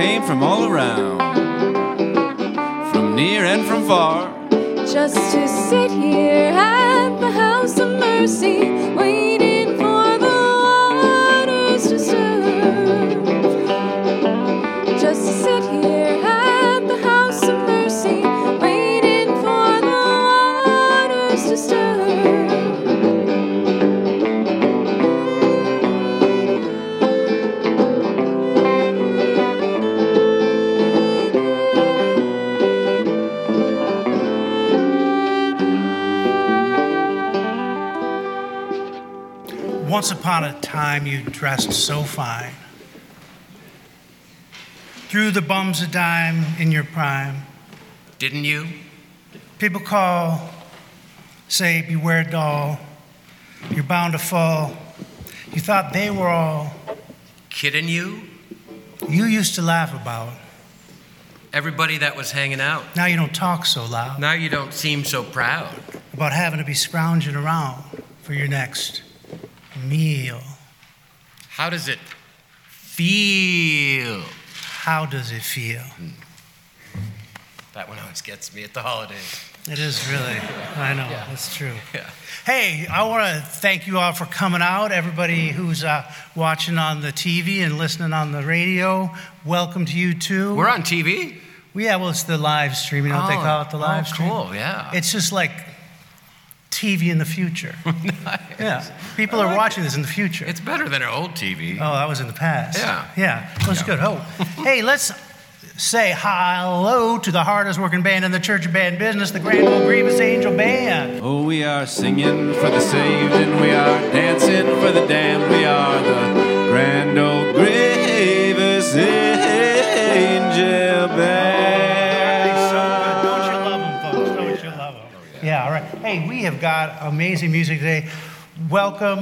came from all around, from near and from far, just to sit here at the House of Mercy, waiting for the waters to stir. Just to sit here at the House of Mercy, waiting for the waters to stir. Once upon a time, you dressed so fine. Threw the bums a dime in your prime. Didn't you? People call, say, beware doll. You're bound to fall. You thought they were all kidding you? You used to laugh about everybody that was hanging out. Now you don't talk so loud. Now you don't seem so proud about having to be scrounging around for your next meal. How does it feel? How does it feel? That one always gets me at the holidays. It is really. I know. Yeah. That's true. Yeah. Hey, I want to thank you all for coming out. Everybody who's watching on the TV and listening on the radio, welcome to you too. We're on TV? Yeah, well, it's the live stream. You know what they call it, the live stream? Oh, cool, yeah. It's just like TV in the future. Nice. Yeah. People are watching this in the future. It's better than our old TV. Oh, that was in the past. Yeah. Yeah. That was good. Oh. Hey, let's say hello to the hardest working band in the church of band business, the Grand Old Grievous Angel Band. Oh, we are singing for the saved and we are dancing for the damned. We are the Grand Old Grievous Angel Band. Yeah, all right. Hey, we have got amazing music today. Welcome,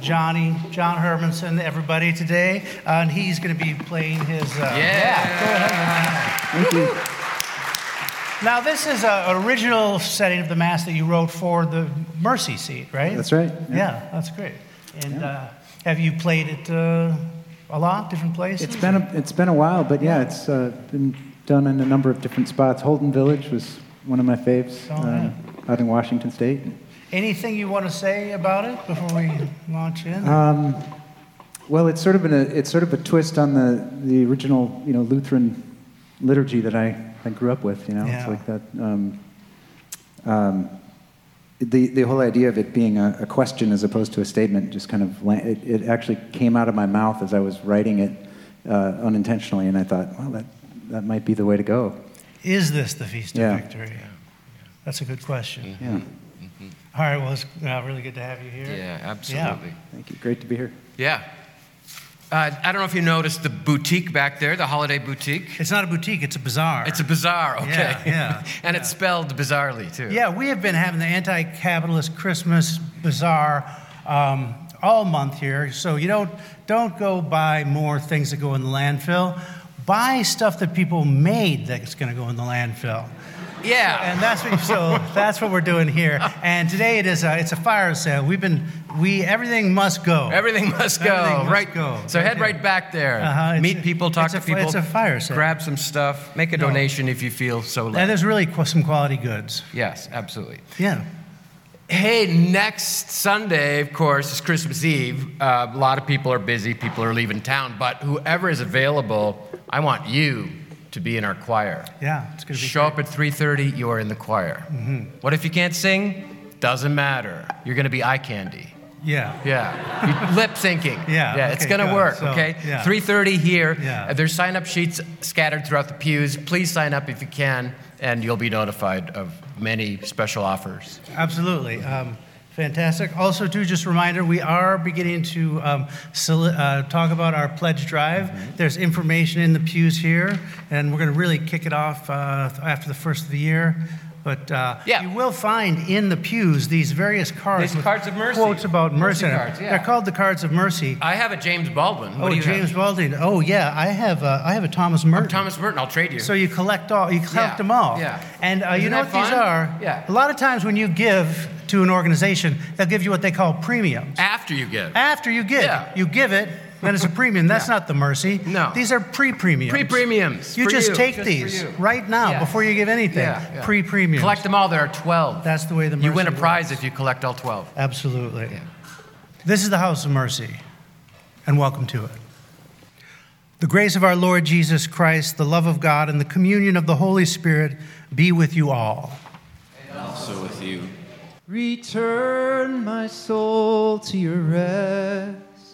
John Hermanson, everybody today. And he's going to be playing his... Go ahead. Thank you. Now, this is an original setting of the Mass that you wrote for the Mercy Seat, right? That's right. Yeah that's great. And have you played it a lot, different places? It's been a while, but it's been done in a number of different spots. Holden Village was one of my faves. Out in Washington State. Anything you want to say about it before we launch in? Well, it's sort of a twist on the original, Lutheran liturgy that I grew up with. It's like that. The whole idea of it being a question as opposed to a statement just kind of it actually came out of my mouth as I was writing it unintentionally, and I thought, well, that might be the way to go. Is this the Feast of Victory? Yeah. That's a good question. Mm-hmm. Yeah. Mm-hmm. All right, well, it's really good to have you here. Yeah, absolutely. Yeah. Thank you. Great to be here. Yeah. I don't know if you noticed the boutique back there, the holiday boutique. It's not a boutique, it's a bazaar. It's a bazaar, okay. Yeah. And it's spelled bizarrely, too. Yeah, we have been having the anti-capitalist Christmas bazaar all month here. So you don't go buy more things that go in the landfill. Buy stuff that people made that's going to go in the landfill. Yeah, and that's what we're doing here. And today it's a fire sale. Everything must go. Everything must go. Everything must go. So head right back there. Uh-huh. Meet people, talk to people. It's a fire sale. Grab some stuff. Make a donation if you feel so led. And there's really some quality goods. Yes, absolutely. Yeah. Hey, next Sunday, of course, is Christmas Eve. A lot of people are busy. People are leaving town. But whoever is available, I want you to be in our choir. Yeah, it's going to be Show up at 3:30, you are in the choir. Mm-hmm. What if you can't sing? Doesn't matter. You're going to be eye candy. Yeah. Yeah. Lip syncing. Yeah. Yeah, okay, it's going to work, okay? Yeah. 3:30 here. Yeah. There's sign-up sheets scattered throughout the pews. Please sign up if you can, and you'll be notified of many special offers. Absolutely. Fantastic. Also, too, just a reminder, we are beginning to talk about our pledge drive. Mm-hmm. There's information in the pews here, and we're going to really kick it off after the first of the year. But you will find in the pews these various cards. These cards of mercy. Quotes about mercy. Cards, yeah. They're called the cards of mercy. I have a James Baldwin. What do you have? Oh, yeah. I have a Thomas Merton. I'm Thomas Merton. I'll trade you. So you collect all. You collect them all. Yeah. And you know what these are? Yeah. A lot of times when you give to an organization, they'll give you what they call premiums. After you give. You give it, and it's a premium. That's not the mercy. No. These are pre-premiums. Pre-premiums. You just take these right now before you give anything. Yeah. Yeah. Pre-premiums. Collect them all. There are 12. That's the way the mercy works. You win a prize if you collect all 12. Absolutely. Yeah. This is the House of Mercy, and welcome to it. The grace of our Lord Jesus Christ, the love of God, and the communion of the Holy Spirit be with you all. And also with you. Return, my soul, to your rest,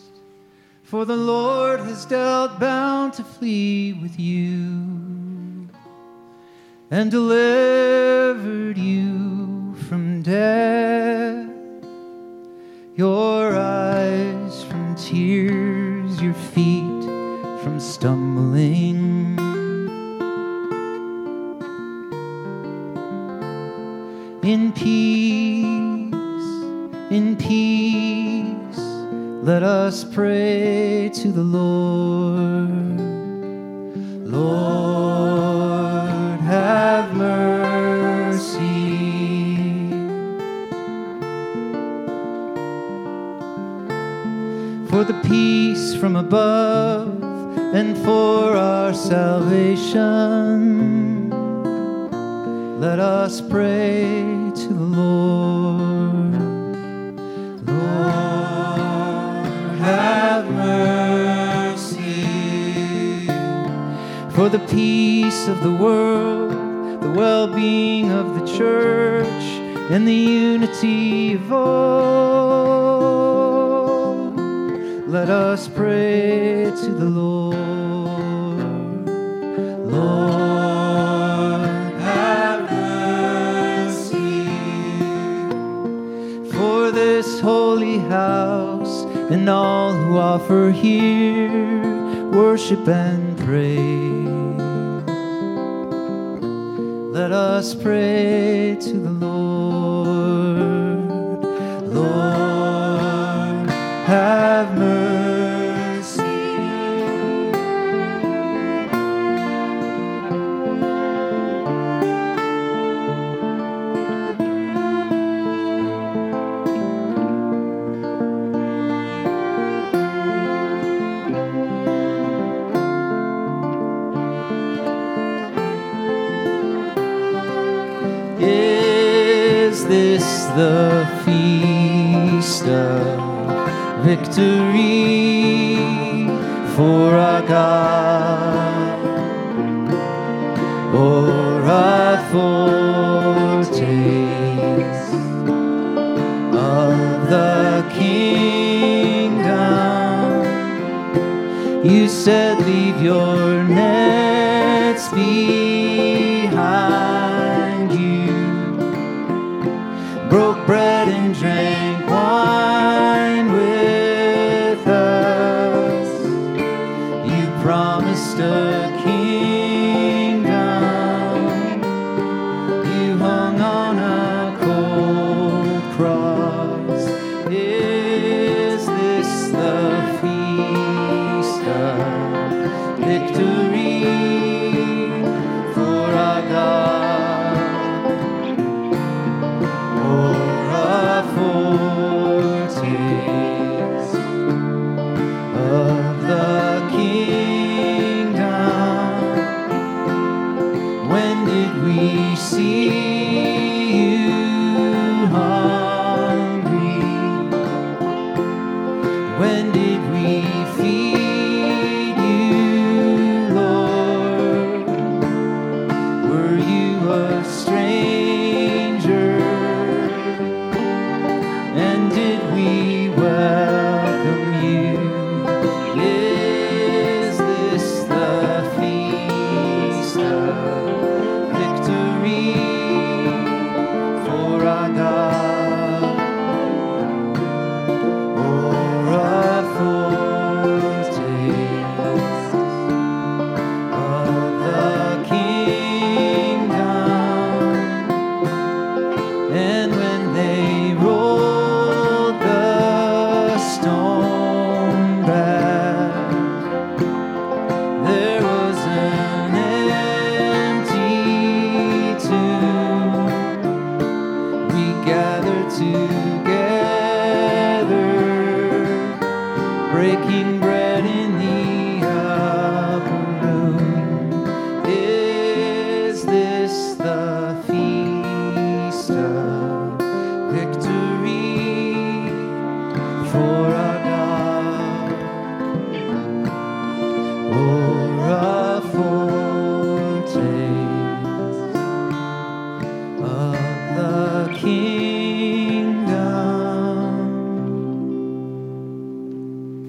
for the Lord has dealt bountifully with you and delivered you from death, your eyes from tears, your feet from stumbling, in peace, let us pray to the Lord. Lord, have mercy. For the peace from above, and for our salvation, let us pray to the Lord. Lord, have mercy. For the peace of the world, the well-being of the church, and the unity of all, let us pray to the Lord. Lord, have mercy. For this holy house and all who offer here worship and praise, let us pray to the Lord. Lord, have mercy. The feast of victory for our God, or I foretaste of the kingdom. You said, leave your nets behind. Broke bread and drank wine with us. You promised a kingdom. You hung on a cold cross. Is this the feast of victory for our God? When did we feed you, Lord?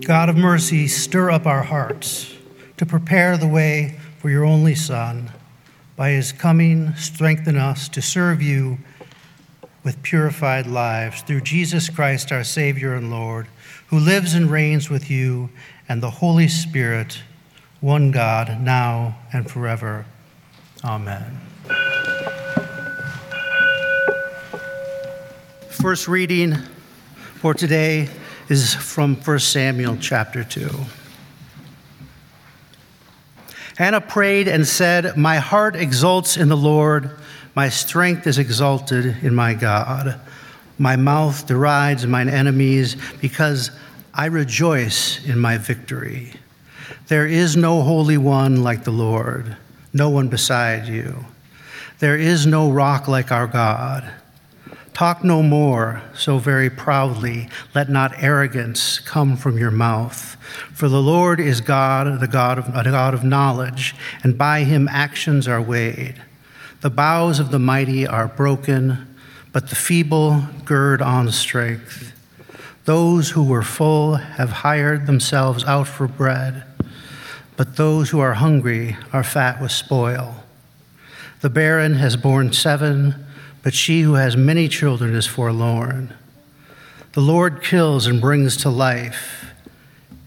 God of mercy, stir up our hearts to prepare the way for your only Son. By his coming, strengthen us to serve you with purified lives through Jesus Christ, our Savior and Lord, who lives and reigns with you and the Holy Spirit, one God, now and forever. Amen. First reading for today is from 1 Samuel chapter 2. Hannah prayed and said, "My heart exults in the Lord. My strength is exalted in my God. My mouth derides mine enemies because I rejoice in my victory. There is no holy one like the Lord, no one beside you. There is no rock like our God. Talk no more so very proudly. Let not arrogance come from your mouth. For the Lord is God, the God of knowledge, and by him actions are weighed. The bows of the mighty are broken, but the feeble gird on strength. Those who were full have hired themselves out for bread, but those who are hungry are fat with spoil. The barren has borne 7, but she who has many children is forlorn. The Lord kills and brings to life.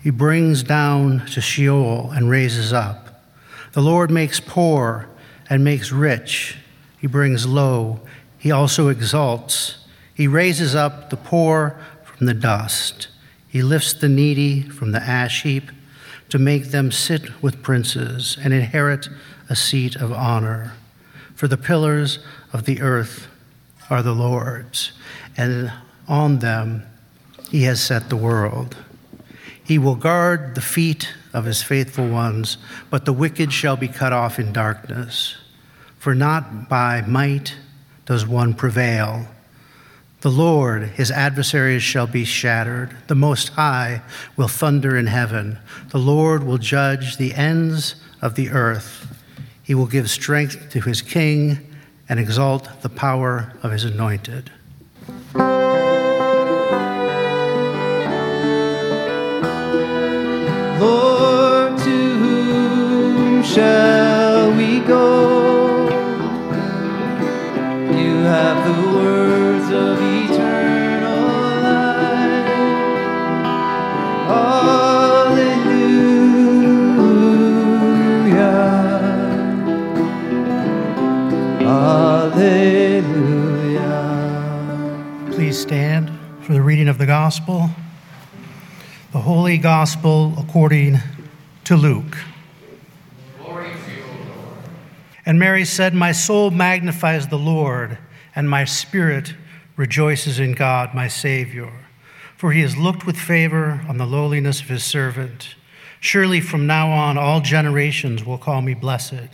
He brings down to Sheol and raises up. The Lord makes poor and makes rich. He brings low. He also exalts. He raises up the poor from the dust. He lifts the needy from the ash heap to make them sit with princes and inherit a seat of honor. For the pillars of the earth are the Lord's, and on them he has set the world. He will guard the feet of his faithful ones, but the wicked shall be cut off in darkness. For not by might does one prevail. The Lord, his adversaries shall be shattered. The Most High will thunder in heaven. The Lord will judge the ends of the earth. He will give strength to his king and exalt the power of his anointed." Lord, to whom shall we go? You have the words of eternal life. Hallelujah. Hallelujah. Please stand for the reading of the gospel. The Holy Gospel according to Luke. Glory to you, O Lord. And Mary said, "My soul magnifies the Lord, and my spirit rejoices in God, my Savior. For he has looked with favor on the lowliness of his servant. Surely from now on all generations will call me blessed.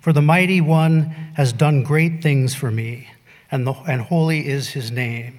For the Mighty One has done great things for me, and holy is his name.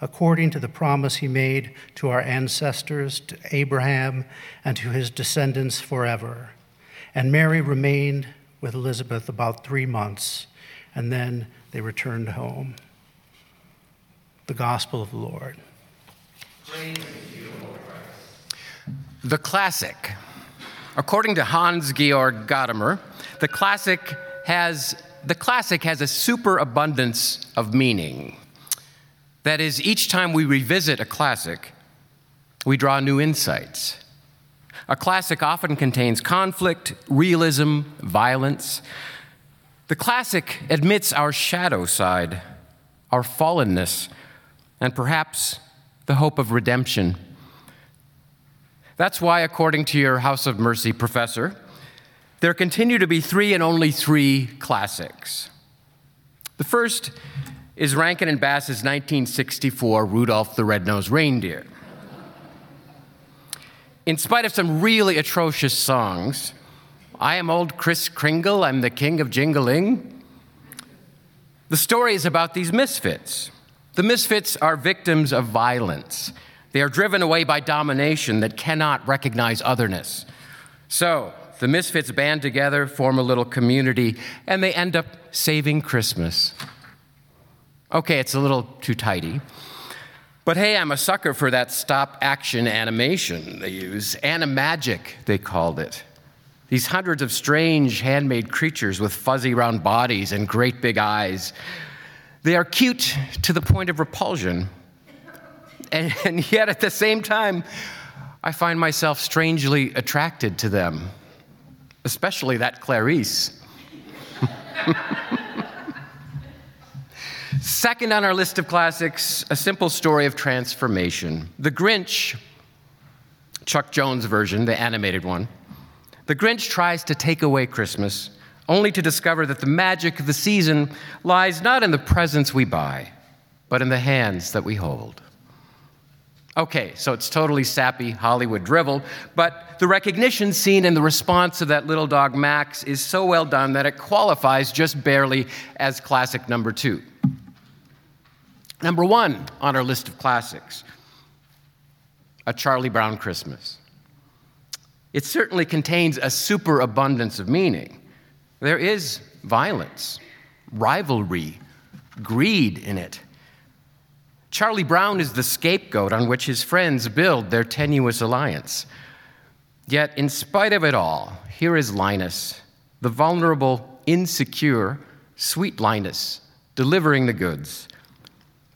according to the promise he made to our ancestors, to Abraham, and to his descendants forever." And Mary remained with Elizabeth about 3 months, and then they returned home. The Gospel of the Lord. Praise to you, Lord Christ. The classic. According to Hans Georg Gadamer, the classic has a superabundance of meaning. That is, each time we revisit a classic, we draw new insights. A classic often contains conflict, realism, violence. The classic admits our shadow side, our fallenness, and perhaps the hope of redemption. That's why, according to your House of Mercy professor, there continue to be 3 and only 3 classics. The first is Rankin and Bass's 1964 Rudolph the Red-Nosed Reindeer. In spite of some really atrocious songs, I am old Kris Kringle, I'm the king of jingling. The story is about these misfits. The misfits are victims of violence. They are driven away by domination that cannot recognize otherness. So the misfits band together, form a little community, and they end up saving Christmas. Okay, it's a little too tidy. But hey, I'm a sucker for that stop-action animation they use. Animagic, they called it. These hundreds of strange handmade creatures with fuzzy round bodies and great big eyes. They are cute to the point of repulsion. And yet at the same time, I find myself strangely attracted to them, especially that Clarice. Second on our list of classics, a simple story of transformation. The Grinch, Chuck Jones' version, the animated one. The Grinch tries to take away Christmas, only to discover that the magic of the season lies not in the presents we buy, but in the hands that we hold. Okay, so it's totally sappy Hollywood drivel, but the recognition scene and the response of that little dog Max is so well done that it qualifies just barely as classic number two. Number one on our list of classics, A Charlie Brown Christmas. It certainly contains a superabundance of meaning. There is violence, rivalry, greed in it. Charlie Brown is the scapegoat on which his friends build their tenuous alliance. Yet, in spite of it all, here is Linus, the vulnerable, insecure, sweet Linus, delivering the goods.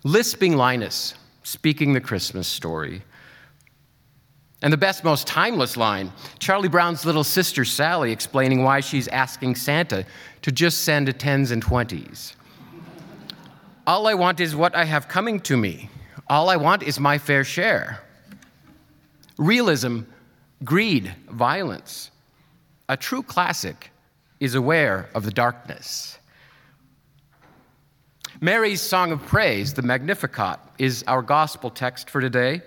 Lisping Linus, speaking the Christmas story. And the best, most timeless line, Charlie Brown's little sister, Sally, explaining why she's asking Santa to just send a 10s and 20s. All I want is what I have coming to me. All I want is my fair share. Realism, greed, violence. A true classic is aware of the darkness. Mary's Song of Praise, the Magnificat, is our gospel text for today.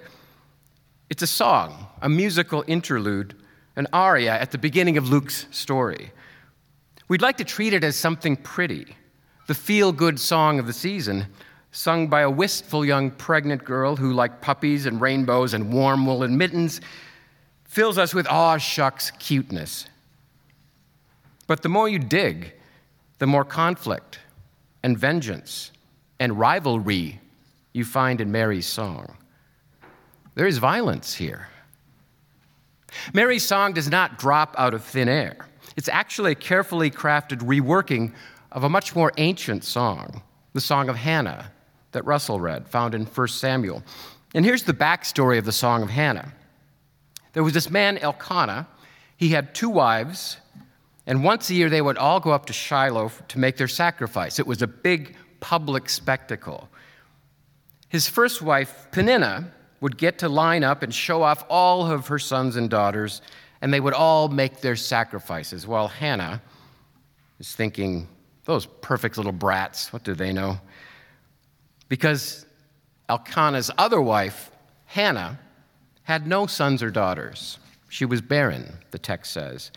It's a song, a musical interlude, an aria at the beginning of Luke's story. We'd like to treat it as something pretty, the feel-good song of the season, sung by a wistful young pregnant girl who, like puppies and rainbows and warm woolen mittens, fills us with aw shucks cuteness. But the more you dig, the more conflict and vengeance and rivalry you find in Mary's song. There is violence here. Mary's song does not drop out of thin air. It's actually a carefully crafted reworking of a much more ancient song, the Song of Hannah that Russell read, found in 1 Samuel. And here's the backstory of the Song of Hannah. There was this man, Elkanah. He had two wives, and once a year, they would all go up to Shiloh to make their sacrifice. It was a big public spectacle. His first wife, Peninnah, would get to line up and show off all of her sons and daughters, and they would all make their sacrifices, while Hannah is thinking, those perfect little brats, what do they know? Because Elkanah's other wife, Hannah, had no sons or daughters. She was barren, the text says.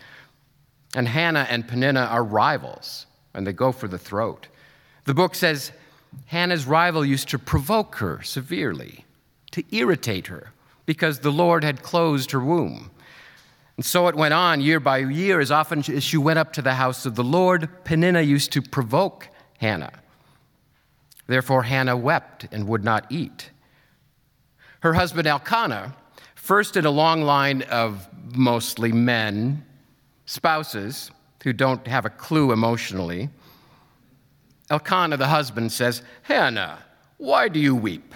And Hannah and Peninnah are rivals, and they go for the throat. The book says Hannah's rival used to provoke her severely, to irritate her, because the Lord had closed her womb. And so it went on year by year. As often as she went up to the house of the Lord, Peninnah used to provoke Hannah. Therefore, Hannah wept and would not eat. Her husband Elkanah, first in a long line of mostly men, spouses who don't have a clue emotionally. Elkanah, the husband, says, Hannah, why do you weep?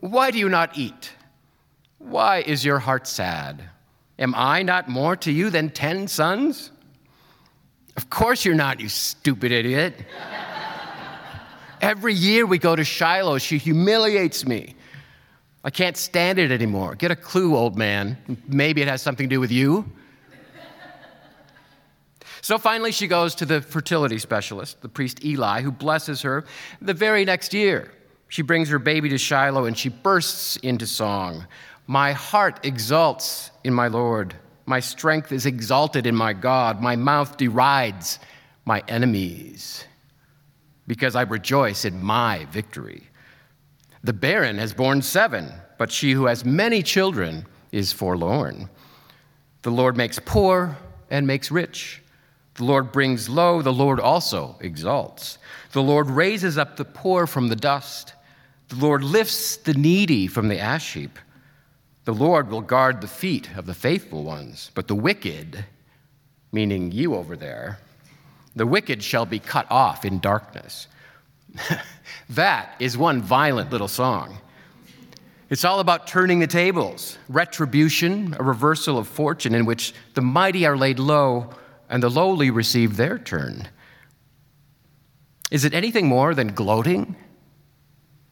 Why do you not eat? Why is your heart sad? Am I not more to you than 10 sons? Of course you're not, you stupid idiot. Every year we go to Shiloh, she humiliates me. I can't stand it anymore. Get a clue, old man. Maybe it has something to do with you. So finally, she goes to the fertility specialist, the priest Eli, who blesses her. The very next year, she brings her baby to Shiloh, and she bursts into song. My heart exults in my Lord. My strength is exalted in my God. My mouth derides my enemies because I rejoice in my victory. The barren has borne 7, but she who has many children is forlorn. The Lord makes poor and makes rich. The Lord brings low. The Lord also exalts. The Lord raises up the poor from the dust. The Lord lifts the needy from the ash heap. The Lord will guard the feet of the faithful ones, but the wicked, meaning you over there, the wicked shall be cut off in darkness. That is one violent little song. It's all about turning the tables, retribution, a reversal of fortune in which the mighty are laid low and the lowly receive their turn. Is it anything more than gloating?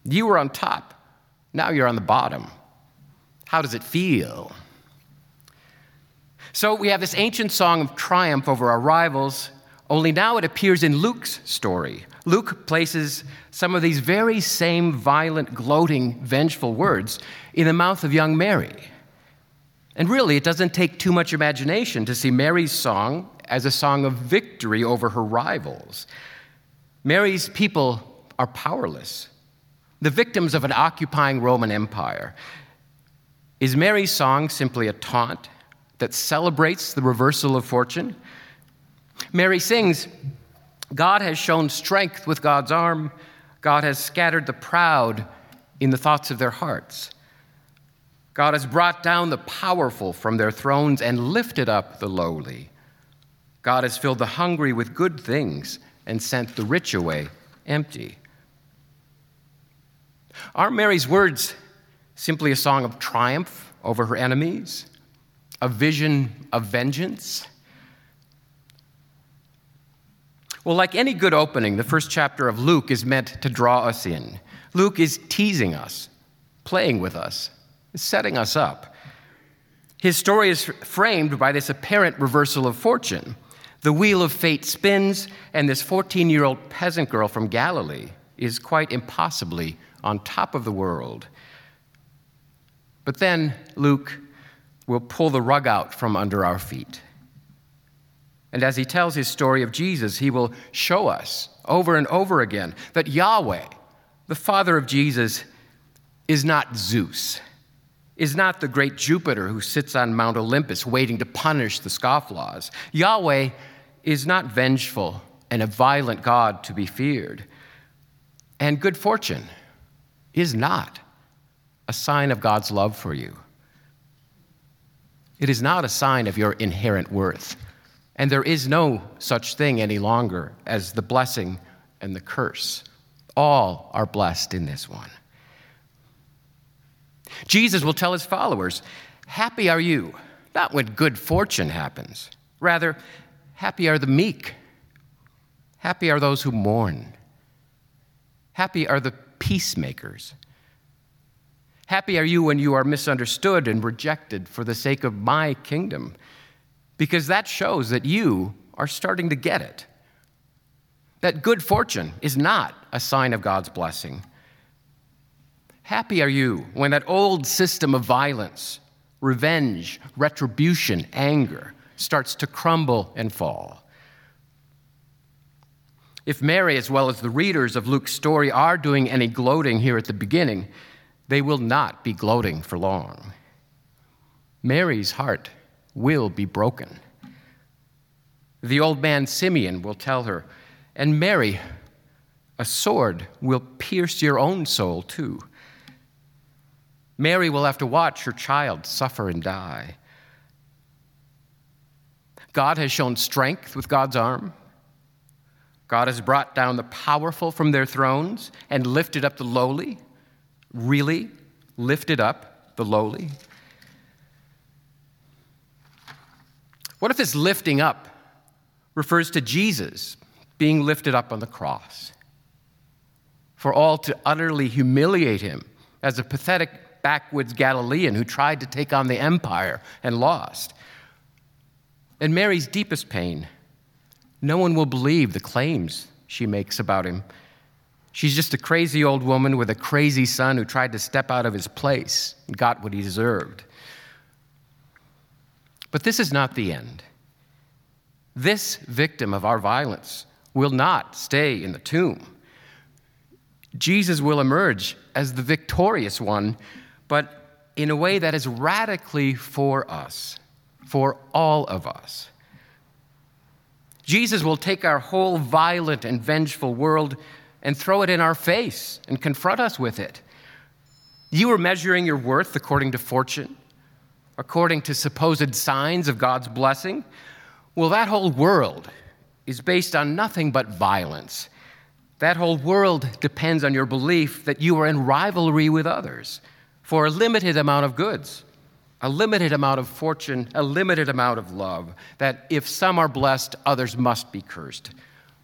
You were on top. Now you're on the bottom. How does it feel? So we have this ancient song of triumph over our rivals, only now it appears in Luke's story. Luke places some of these very same violent, gloating, vengeful words in the mouth of young Mary. And really, it doesn't take too much imagination to see Mary's song as a song of victory over her rivals. Mary's people are powerless, the victims of an occupying Roman Empire. Is Mary's song simply a taunt that celebrates the reversal of fortune? Mary sings, God has shown strength with God's arm. God has scattered the proud in the thoughts of their hearts. God has brought down the powerful from their thrones and lifted up the lowly. God has filled the hungry with good things and sent the rich away empty. Are Mary's words simply a song of triumph over her enemies, a vision of vengeance? Well, like any good opening, the first chapter of Luke is meant to draw us in. Luke is teasing us, playing with us, setting us up. His story is framed by this apparent reversal of fortune. The wheel of fate spins, and this 14-year-old peasant girl from Galilee is quite impossibly on top of the world. But then Luke will pull the rug out from under our feet. And as he tells his story of Jesus, he will show us over and over again that Yahweh, the Father of Jesus, is not Zeus, is not the great Jupiter who sits on Mount Olympus waiting to punish the scofflaws. Yahweh is not vengeful and a violent God to be feared. And good fortune is not a sign of God's love for you. It is not a sign of your inherent worth. And there is no such thing any longer as the blessing and the curse. All are blessed in this one. Jesus will tell his followers, happy are you, not when good fortune happens. Rather, happy are the meek. Happy are those who mourn. Happy are the peacemakers. Happy are you when you are misunderstood and rejected for the sake of my kingdom, because that shows that you are starting to get it. That good fortune is not a sign of God's blessing. Happy are you when that old system of violence, revenge, retribution, anger starts to crumble and fall. If Mary, as well as the readers of Luke's story, are doing any gloating here at the beginning, they will not be gloating for long. Mary's heart will be broken. The old man Simeon will tell her, and Mary, a sword will pierce your own soul too. Mary will have to watch her child suffer and die. God has shown strength with God's arm. God has brought down the powerful from their thrones and lifted up the lowly. Really lifted up the lowly? What if this lifting up refers to Jesus being lifted up on the cross for all to utterly humiliate him as a pathetic backwoods Galilean who tried to take on the empire and lost? In Mary's deepest pain, no one will believe the claims she makes about him. She's just a crazy old woman with a crazy son who tried to step out of his place and got what he deserved. But this is not the end. This victim of our violence will not stay in the tomb. Jesus will emerge as the victorious one, but in a way that is radically for us, for all of us. Jesus will take our whole violent and vengeful world and throw it in our face and confront us with it. You were measuring your worth according to fortune, according to supposed signs of God's blessing. Well, that whole world is based on nothing but violence. That whole world depends on your belief that you are in rivalry with others for a limited amount of goods, a limited amount of fortune, a limited amount of love, that if some are blessed, others must be cursed.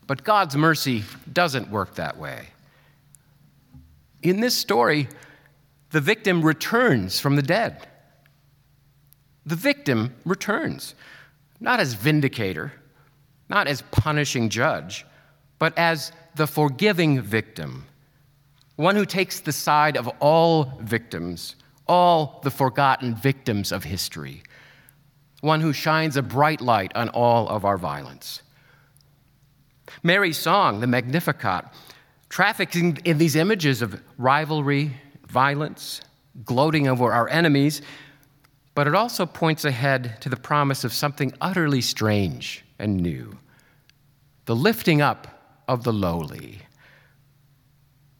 But God's mercy doesn't work that way. In this story, the victim returns from the dead. The victim returns, not as vindicator, not as punishing judge, but as the forgiving victim, one who takes the side of all victims, all the forgotten victims of history, one who shines a bright light on all of our violence. Mary's song, the Magnificat, traffics in these images of rivalry, violence, gloating over our enemies, but it also points ahead to the promise of something utterly strange and new, the lifting up of the lowly.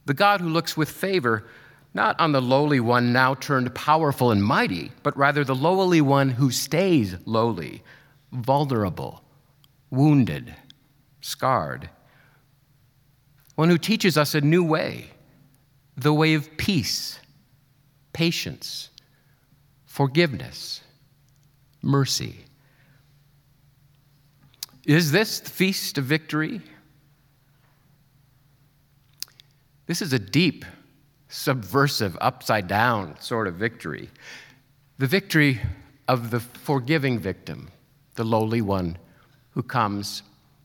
The God who looks with favor not on the lowly one now turned powerful and mighty, but rather the lowly one who stays lowly, vulnerable, wounded, scarred. One who teaches us a new way, the way of peace, patience, forgiveness, mercy. Is this the feast of victory? This is a deep, subversive, upside-down sort of victory. The victory of the forgiving victim, the lowly one who comes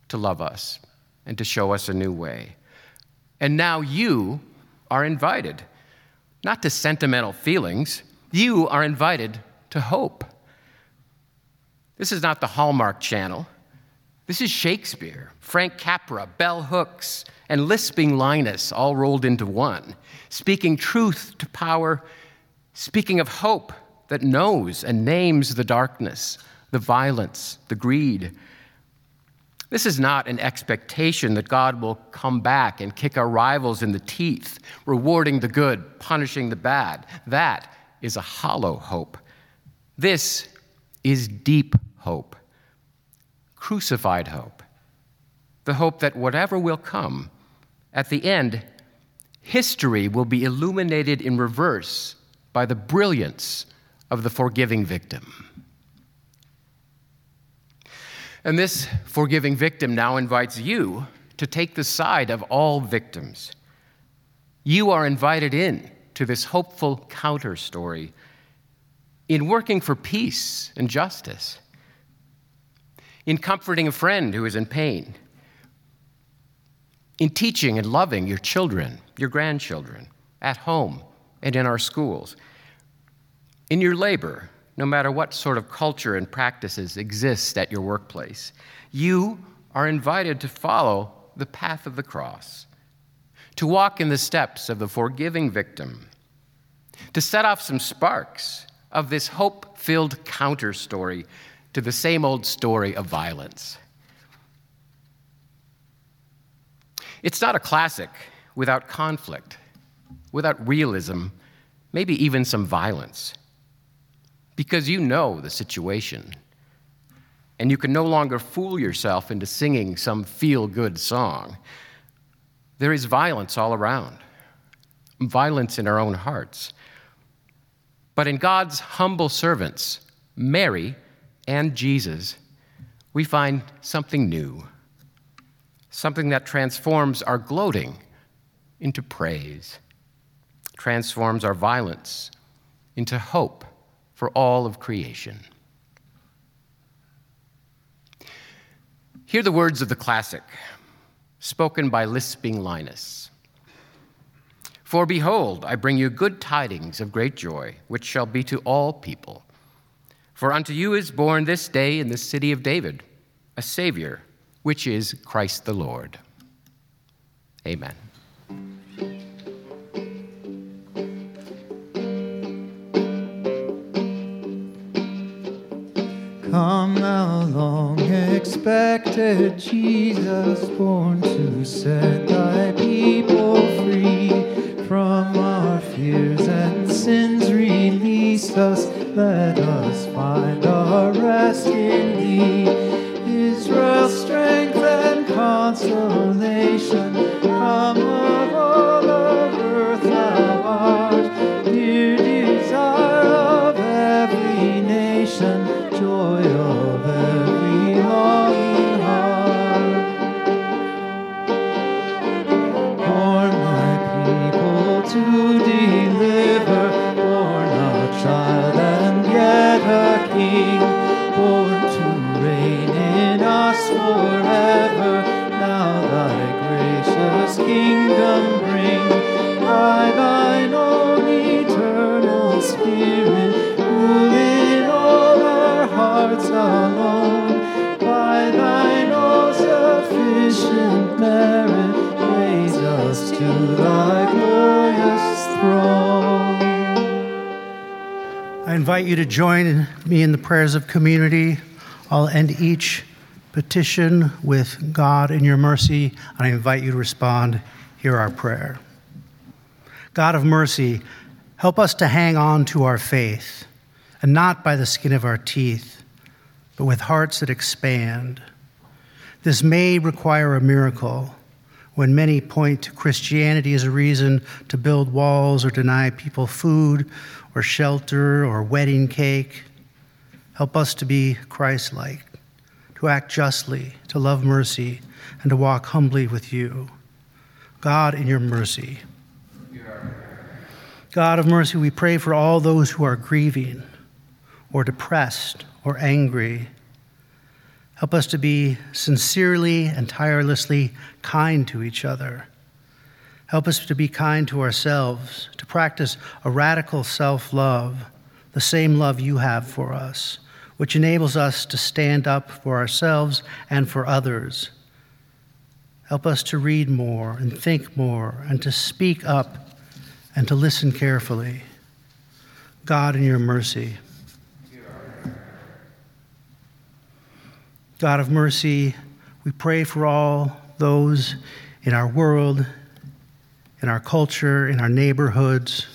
to love us and to show us a new way. And now you are invited, not to sentimental feelings. You are invited to hope. This is not the Hallmark Channel. This is Shakespeare, Frank Capra, bell hooks, and lisping Linus all rolled into one, speaking truth to power, speaking of hope that knows and names the darkness, the violence, the greed. This is not an expectation that God will come back and kick our rivals in the teeth, rewarding the good, punishing the bad. That is a hollow hope. This is deep hope, crucified hope, the hope that whatever will come, at the end, history will be illuminated in reverse by the brilliance of the forgiving victim. And this forgiving victim now invites you to take the side of all victims. You are invited in to this hopeful counter story in working for peace and justice, in comforting a friend who is in pain, in teaching and loving your children, your grandchildren, at home and in our schools, in your labor, no matter what sort of culture and practices exist at your workplace. You are invited to follow the path of the cross, to walk in the steps of the forgiving victim, to set off some sparks of this hope-filled counter story to the same old story of violence. It's not a classic without conflict, without realism, maybe even some violence, because you know the situation, and you can no longer fool yourself into singing some feel-good song. There is violence all around, violence in our own hearts. But in God's humble servants, Mary and Jesus, we find something new, something that transforms our gloating into praise, transforms our violence into hope for all of creation. Hear the words of the classic, spoken by lisping Linus. For behold, I bring you good tidings of great joy, which shall be to all people. For unto you is born this day in the city of David a Savior, which is Christ the Lord. Amen. Come, thou long-expected Jesus, born to set thy people free. From our fears and sins release us, let us find our rest in thee. Israel's strength and consolation, come of all of earth thou art, dear desire of every nation, joy of every longing heart. Born thy people to deliver, born a child and yet a king, born to reign in us forever. Now thy gracious kingdom bring, by thine own eternal spirit, rule in all hearts alone, by thine all-sufficient merit, raise us to thy glorious throne. I invite you to join me in the prayers of community. I'll end each petition with God in your mercy, and I invite you to respond. Hear our prayer. God of mercy, help us to hang on to our faith, and not by the skin of our teeth, but with hearts that expand. This may require a miracle when many point to Christianity as a reason to build walls or deny people food or shelter or wedding cake. Help us to be Christ-like, to act justly, to love mercy, and to walk humbly with you. God, in your mercy. God of mercy, we pray for all those who are grieving, or depressed, or angry. Help us to be sincerely and tirelessly kind to each other. Help us to be kind to ourselves, to practice a radical self-love, the same love you have for us, which enables us to stand up for ourselves and for others. Help us to read more and think more and to speak up and to listen carefully. God, in your mercy. God of mercy, we pray for all those in our world, in our culture, in our neighborhoods,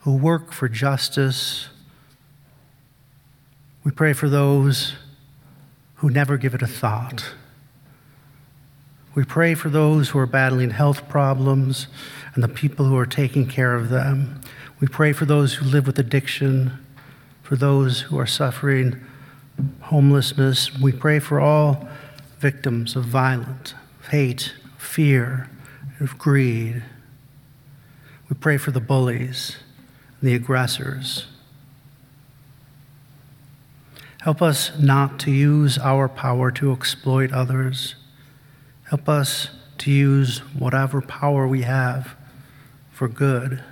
who work for justice. We pray for those who never give it a thought. We pray for those who are battling health problems and the people who are taking care of them. We pray for those who live with addiction, for those who are suffering homelessness. We pray for all victims of violence, of hate, of fear, of greed. We pray for the bullies and the aggressors. Help us not to use our power to exploit others. Help us to use whatever power we have for good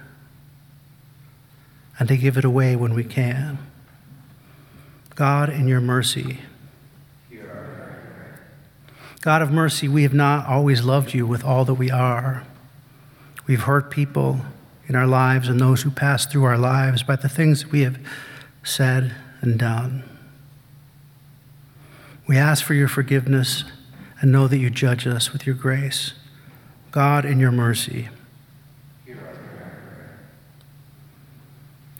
and to give it away when we can. God, in your mercy. God of mercy, we have not always loved you with all that we are. We've hurt people in our lives and those who pass through our lives by the things that we have said and done. We ask for your forgiveness and know that you judge us with your grace. God, in your mercy.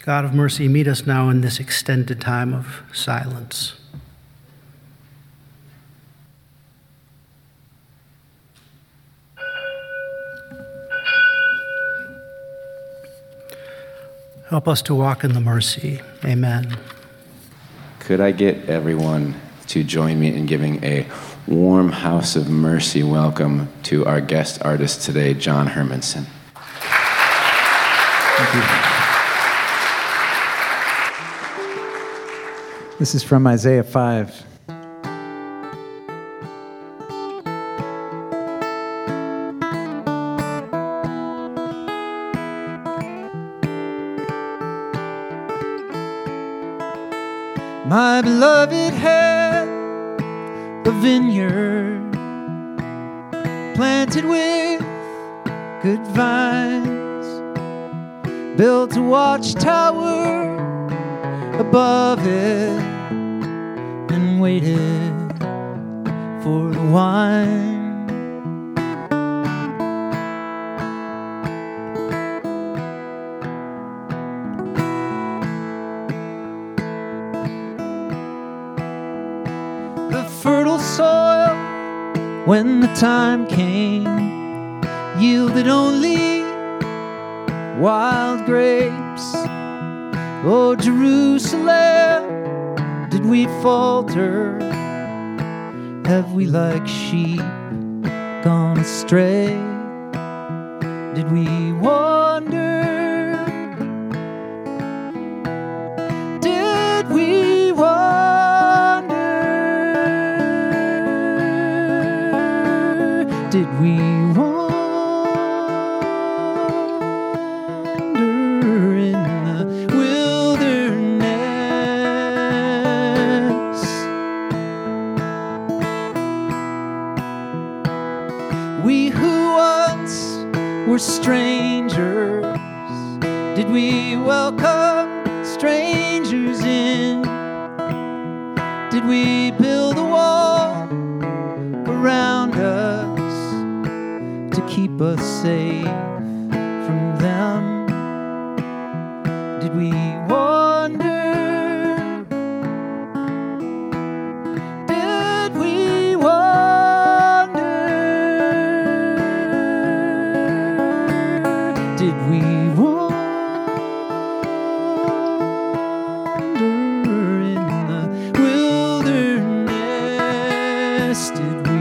God of mercy, meet us now in this extended time of silence. Help us to walk in the mercy. Amen. Could I get everyone to join me in giving a warm House of Mercy welcome to our guest artist today, John Hermanson. Thank you. This is from Isaiah 5. My beloved had a vineyard planted with good vines, built a watchtower above it, and waited for the wine. When the time came, yielded only wild grapes. Oh, Jerusalem, did we falter? Have we like sheep gone astray? Did we wander? Did we wander? Did we wander in the wilderness? We who once were strangers, did we welcome strangers in? Did we build a wall around us to keep us safe from them? Did we wander? Did we wander? Did we wander in the wilderness? Did we?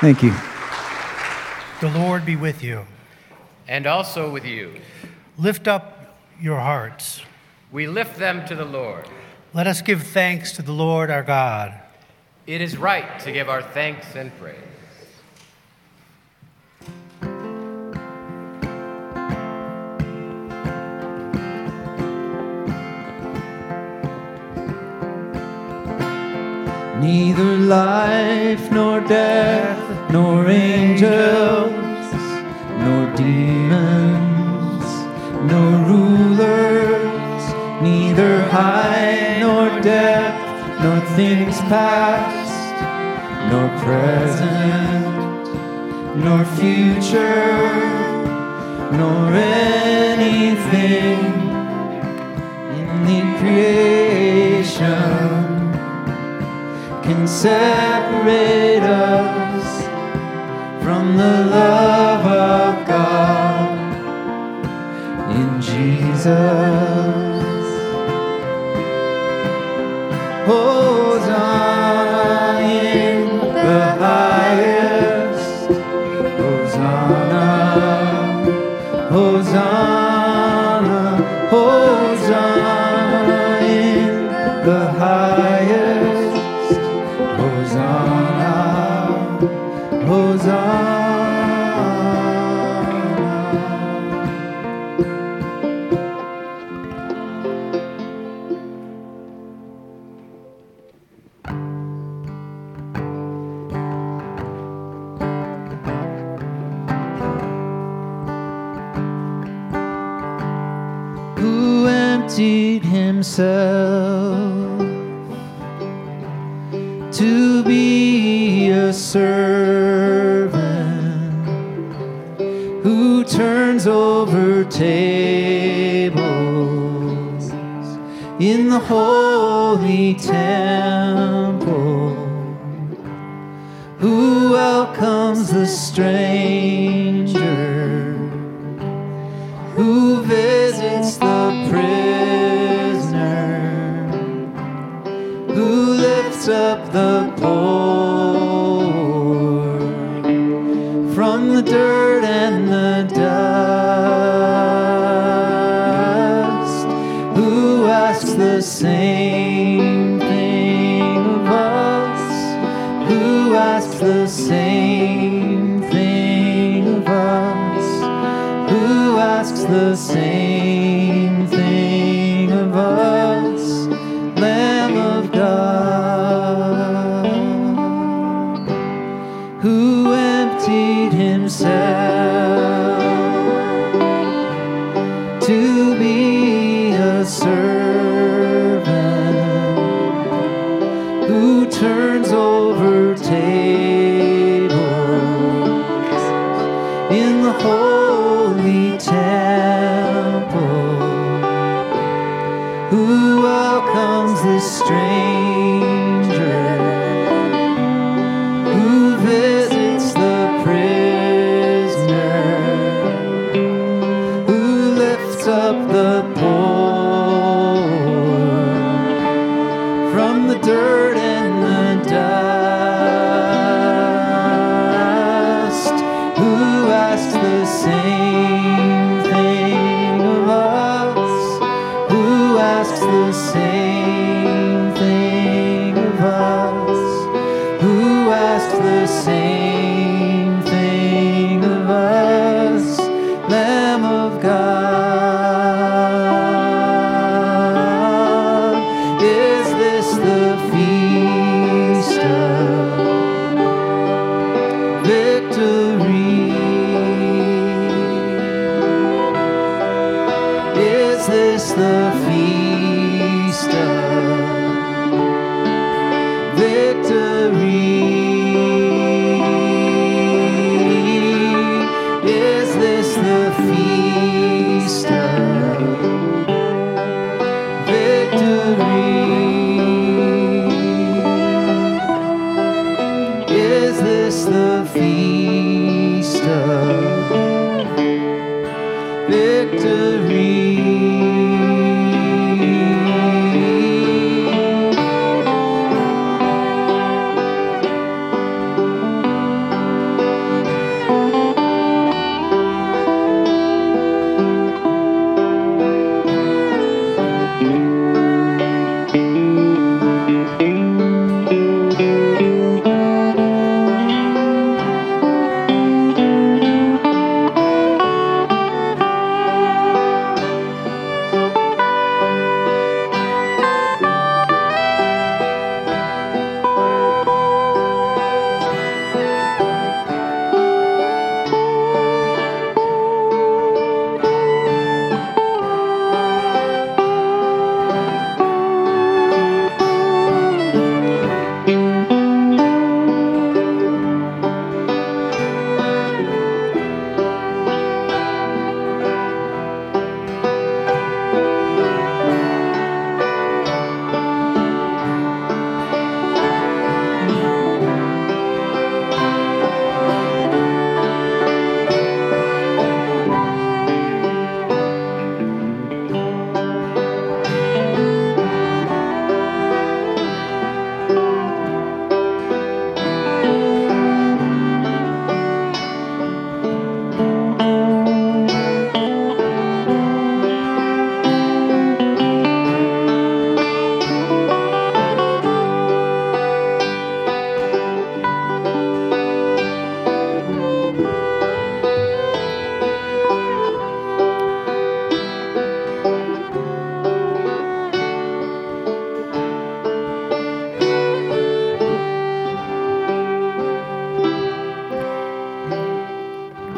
Thank you. The Lord be with you. And also with you. Lift up your hearts. We lift them to the Lord. Let us give thanks to the Lord our God. It is right to give our thanks and praise. Neither life nor death, nor angels, nor demons, nor rulers, neither high nor depth, nor things past, nor present, nor future, nor anything in the creation can separate us from the love of God in Jesus. Hold on in the highest, Hosanna, Hosanna, Hosanna in the highest, Hosanna, Hosanna. emptied himself to be a servant who turns over tables in the holy temple, who welcomes the stranger, who visits the prisoner, who lifts up the poor from the dirt and the dust, who asks the same thing of us, who asks the same thing of us, who asks the same thing of us, Lamb of God, who emptied himself to be a servant who turns over tables in the holy temple, who welcomes the stranger, who visits the prisoner, who lifts up the poor from the dirt and the dust, who asks the same thing of us, who asks the same thing of us, who asks the same thing of us, Lamb of God. Is this the feast of victory? Is this the feast of victory? Is this the feast of victory? Is this the feast of victory?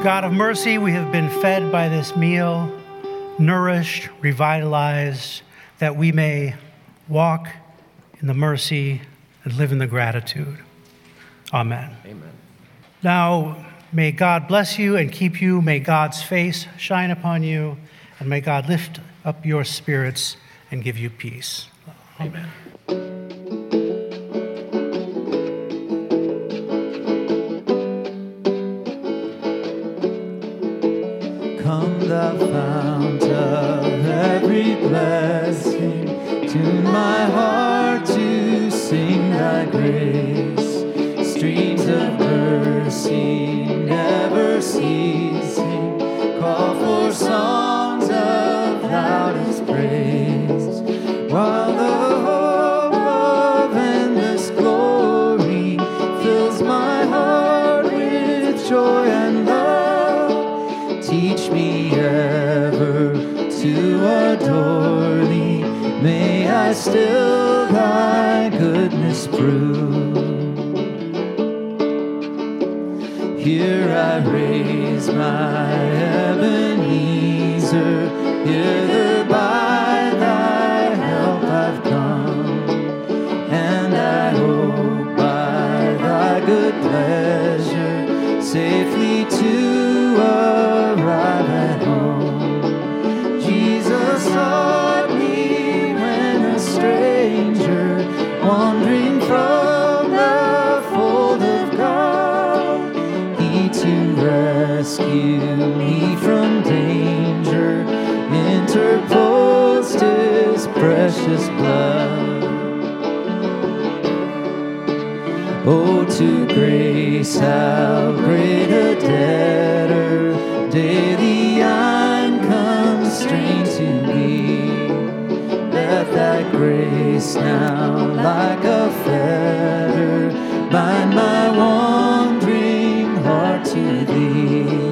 God of mercy, we have been fed by this meal, nourished, revitalized, that we may walk in the mercy and live in the gratitude. Amen. Amen. Now, may God bless you and keep you. May God's face shine upon you. And may God lift up your spirits and give you peace. Amen. Come thou fount of every blessing, tune my heart to sing thy grace, streams of mercy never ceasing, call for songs of loudest praise, while the hope of endless glory fills my heart with joy and love. Teach me ever to adore thee, may I still thy goodness prove. Here I raise my Ebenezer, hither by thy help I've come, and I hope by thy good pleasure safely to arrive at home. Jesus taught me when a stranger, wandering from the fold of God, he to rescue me from danger interposed his precious blood. Oh, to grace, how great a debtor daily I'm constrained to be. Let that grace now, like a fetter, bind my wandering heart to thee.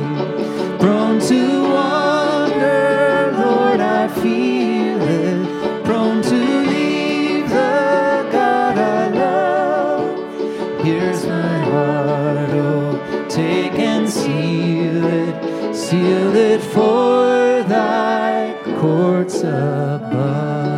Prone to wander, Lord, I feel it, prone to leave the God I love. Here's my heart, oh, take and seal it for thy courts above.